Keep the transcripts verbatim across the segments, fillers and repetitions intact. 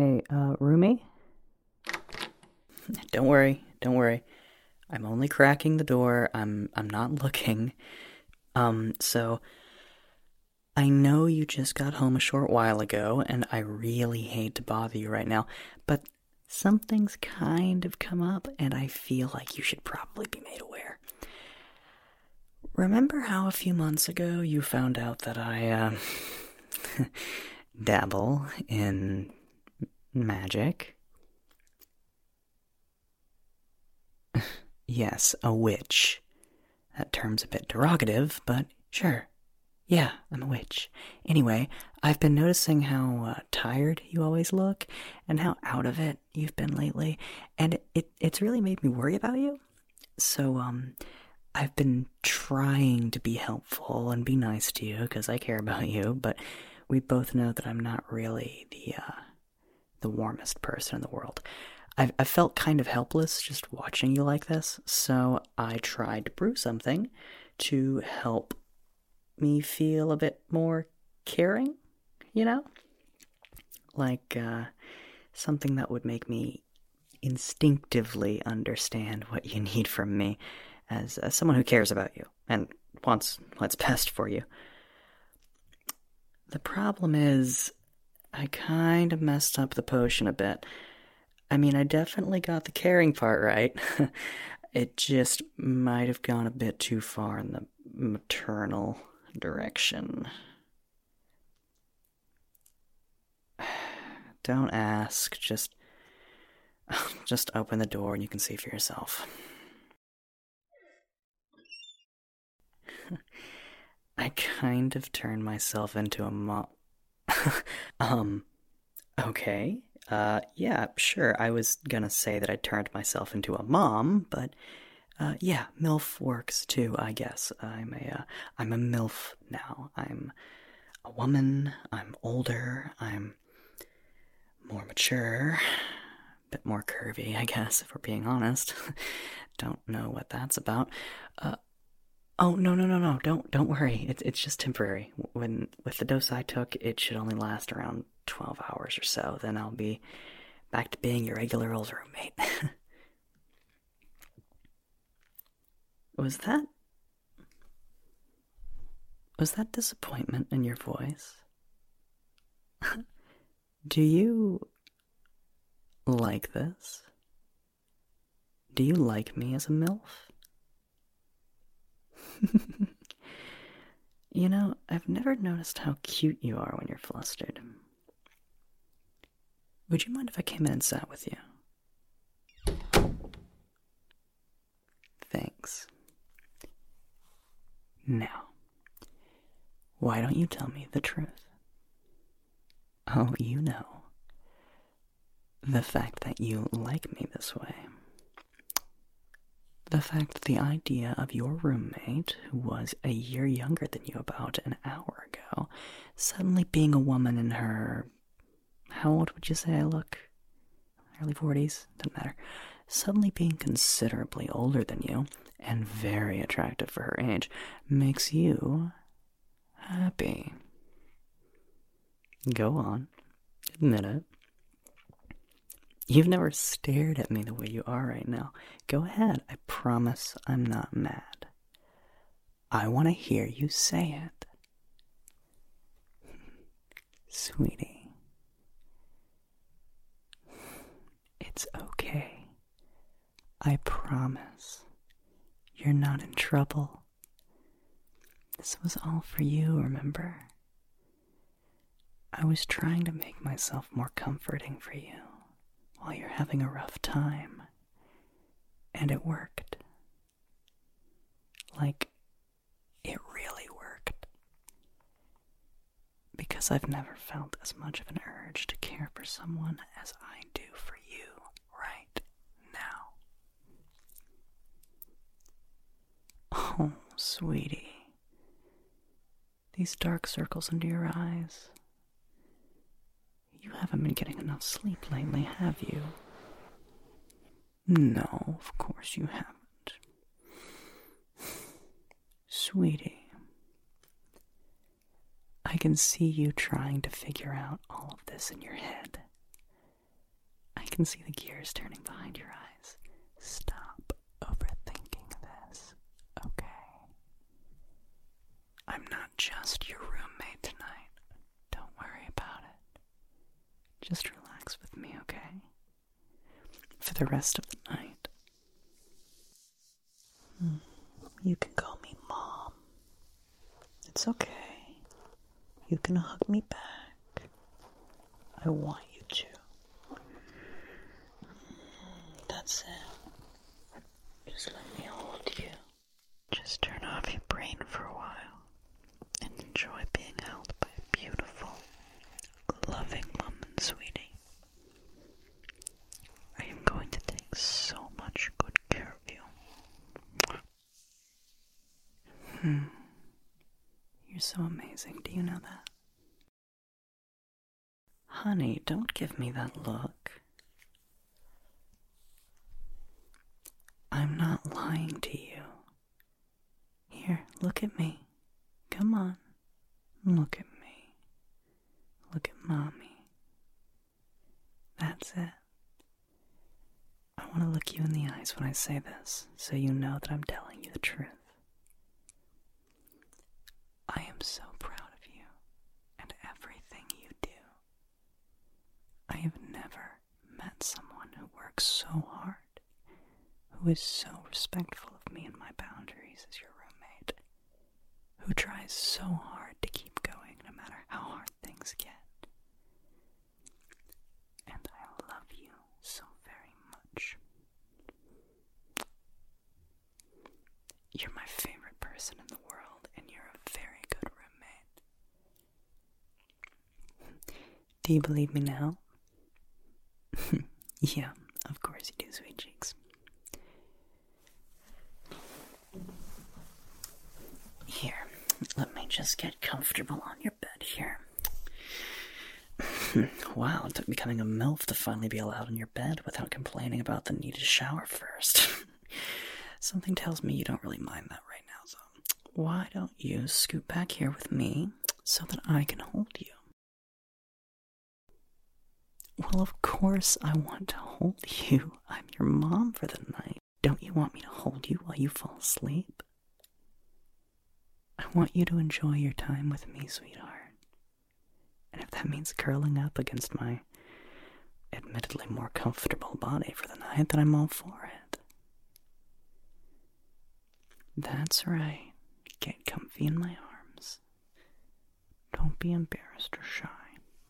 Okay, uh, Rumi? Don't worry, don't worry. I'm only cracking the door. I'm I'm not looking. Um, so I know you just got home a short while ago, and I really hate to bother you right now, but something's kind of come up, and I feel like you should probably be made aware. Remember how a few months ago you found out that I, uh, dabble in magic? Yes, a witch. That term's a bit derogative, but sure. Yeah, I'm a witch. Anyway, I've been noticing how uh, tired you always look, and how out of it you've been lately, and it, it it's really made me worry about you. So, um, I've been trying to be helpful and be nice to you, because I care about you, but we both know that I'm not really the, uh, the warmest person in the world. I've, I felt kind of helpless just watching you like this, so I tried to brew something to help me feel a bit more caring, you know? Like, uh, something that would make me instinctively understand what you need from me as, as someone who cares about you and wants what's best for you. The problem is, I kind of messed up the potion a bit. I mean, I definitely got the caring part right. It just might have gone a bit too far in the maternal direction. Don't ask. Just, just open the door and you can see for yourself. I kind of turned myself into a mom. um, okay. Uh, yeah, sure, I was gonna say that I turned myself into a mom, but, uh, yeah, MILF works too, I guess. I'm a, uh, I'm a MILF now. I'm a woman, I'm older, I'm more mature, a bit more curvy, I guess, if we're being honest. Don't know what that's about. Uh, oh, no, no, no, no, don't, don't worry, it's, it's just temporary. When, with the dose I took, it should only last around twelve hours or so, then I'll be back to being your regular old roommate. Was that... Was that disappointment in your voice? Do you... like this? Do you like me as a MILF? You know, I've never noticed how cute you are when you're flustered. Would you mind if I came in and sat with you? Thanks. Now, why don't you tell me the truth? Oh, you know. The fact that you like me this way. The fact that the idea of your roommate, who was a year younger than you about an hour ago, suddenly being a woman in her... how old would you say I look? Early forties? Doesn't matter. Suddenly being considerably older than you, and very attractive for her age, makes you happy. Go on. Admit it. You've never stared at me the way you are right now. Go ahead. I promise I'm not mad. I want to hear you say it. Sweetie. It's okay. I promise. You're not in trouble. This was all for you, remember? I was trying to make myself more comforting for you while you're having a rough time. And it worked. Like, it really worked. Because I've never felt as much of an urge to care for someone as I do for you. Oh, sweetie. These dark circles under your eyes. You haven't been getting enough sleep lately, have you? No, of course you haven't. Sweetie, I can see you trying to figure out all of this in your head. can see the gears turning behind your eyes. Stop overthinking this, okay? I'm not just your roommate tonight. Don't worry about it. Just relax with me, okay? For the rest of the night. Hmm. You can call me Mom. It's okay. You can hug me back. I want you to. That's it. Just let me hold you. Just turn off your brain for a while and enjoy being held by a beautiful, loving mom and sweetie. I am going to take so much good care of you. Hmm. You're so amazing, do you know that? Honey, don't give me that look. I'm not lying to you. Here, look at me. Come on. Look at me. Look at Mommy. That's it. I want to look you in the eyes when I say this, so you know that I'm telling you the truth. I am so proud of you and everything you do. I have never met someone who works so hard, who is so respectful of me and my boundaries as your roommate, who tries so hard to keep going no matter how hard things get. And I love you so very much. You're my favorite person in the world, and you're a very good roommate. Do you believe me now? Yeah, of course you do, sweet cheeks. Here, let me just get comfortable on your bed here. Wow, it took becoming a MILF to finally be allowed in your bed without complaining about the need to shower first. Something tells me you don't really mind that right now, though. Why don't you scoot back here with me so that I can hold you? Well, of course I want to hold you. I'm your mom for the night. Don't you want me to hold you while you fall asleep? I want you to enjoy your time with me, sweetheart. And if that means curling up against my admittedly more comfortable body for the night, then I'm all for it. That's right. Get comfy in my arms. Don't be embarrassed or shy.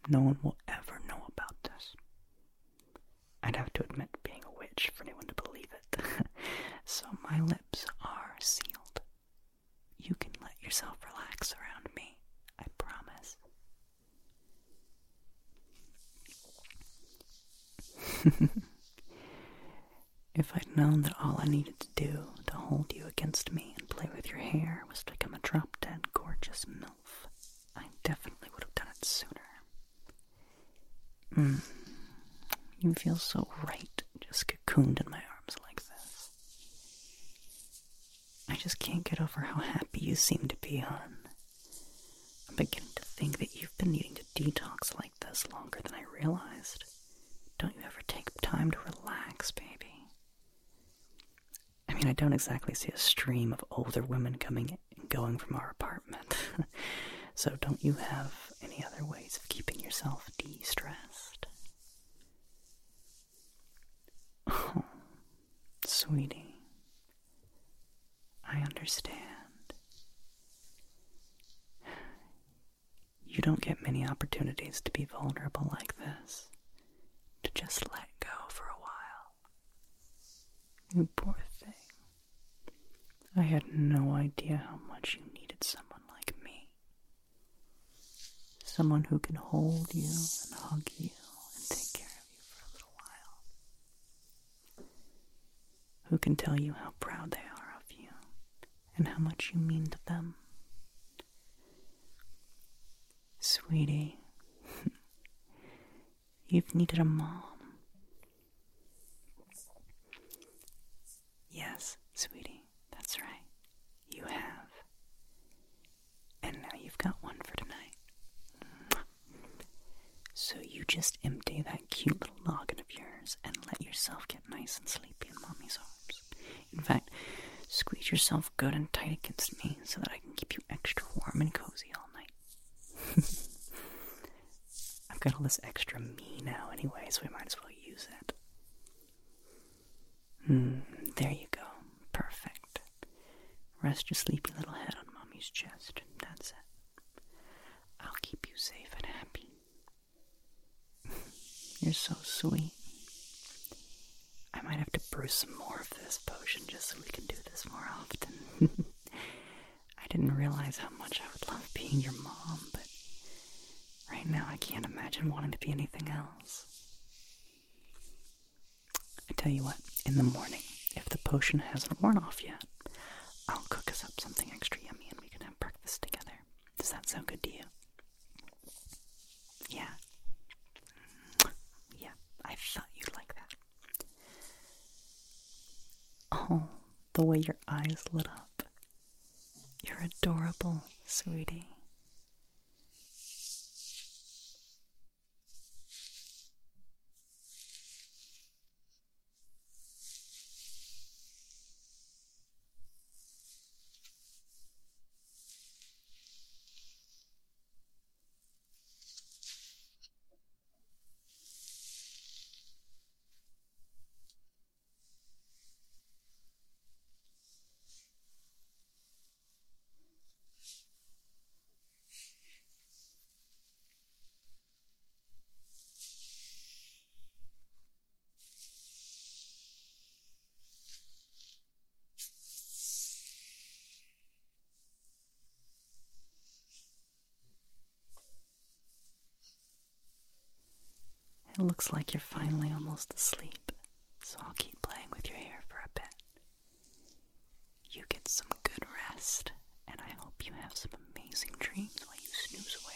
No one will ever know about this. I'd have to admit being a witch for anyone to believe it. So my lips are sealed. You can let yourself relax around me, I promise. If I'd known that all I needed to do to hold you against me and play with your hair was to become a drop-dead gorgeous MILF, I definitely would have done it sooner. Mm. You feel so right just cocooned in my arms like this. I just can't get over how happy you seem to be, hon. I'm beginning to think that you've been needing to detox like this longer than I realized. Don't you ever take time to relax, baby? I mean, I don't exactly see a stream of older women coming and going from our apartment. So don't you have any other ways of keeping yourself de-stressed? Oh, sweetie. I understand. You don't get many opportunities to be vulnerable like this, to just let go for a while. You poor thing. I had no idea how much you needed someone like me. Someone who can hold you and hug you and take care of you for a little while. Who can tell you how proud they are and how much you mean to them. Sweetie, you've needed a mom. Yes, sweetie, that's right. You have. And now you've got one for tonight. So you just empty that cute little noggin of yours yourself get nice and sleepy in Mommy's arms. In fact, squeeze yourself good and tight against me so that I can keep you extra warm and cozy all night. I've got all this extra me now anyway, so we might as well use it. Hmm, there you go. Perfect. Rest your sleepy little head on Mommy's chest. That's it. I'll keep you safe and happy. You're so sweet. I might have to brew some more of this potion just so we can do this more often. I didn't realize how much I would love being your mom, but right now I can't imagine wanting to be anything else. I tell you what, in the morning, if the potion hasn't worn off yet, I'll cook us up something extra yummy and we can have breakfast together. Does that sound good to you? Yeah. Yeah, I thought you'd like that. Oh, the way your eyes lit up. You're adorable, sweetie. It looks like you're finally almost asleep, so I'll keep playing with your hair for a bit. You get some good rest, and I hope you have some amazing dreams while you snooze away.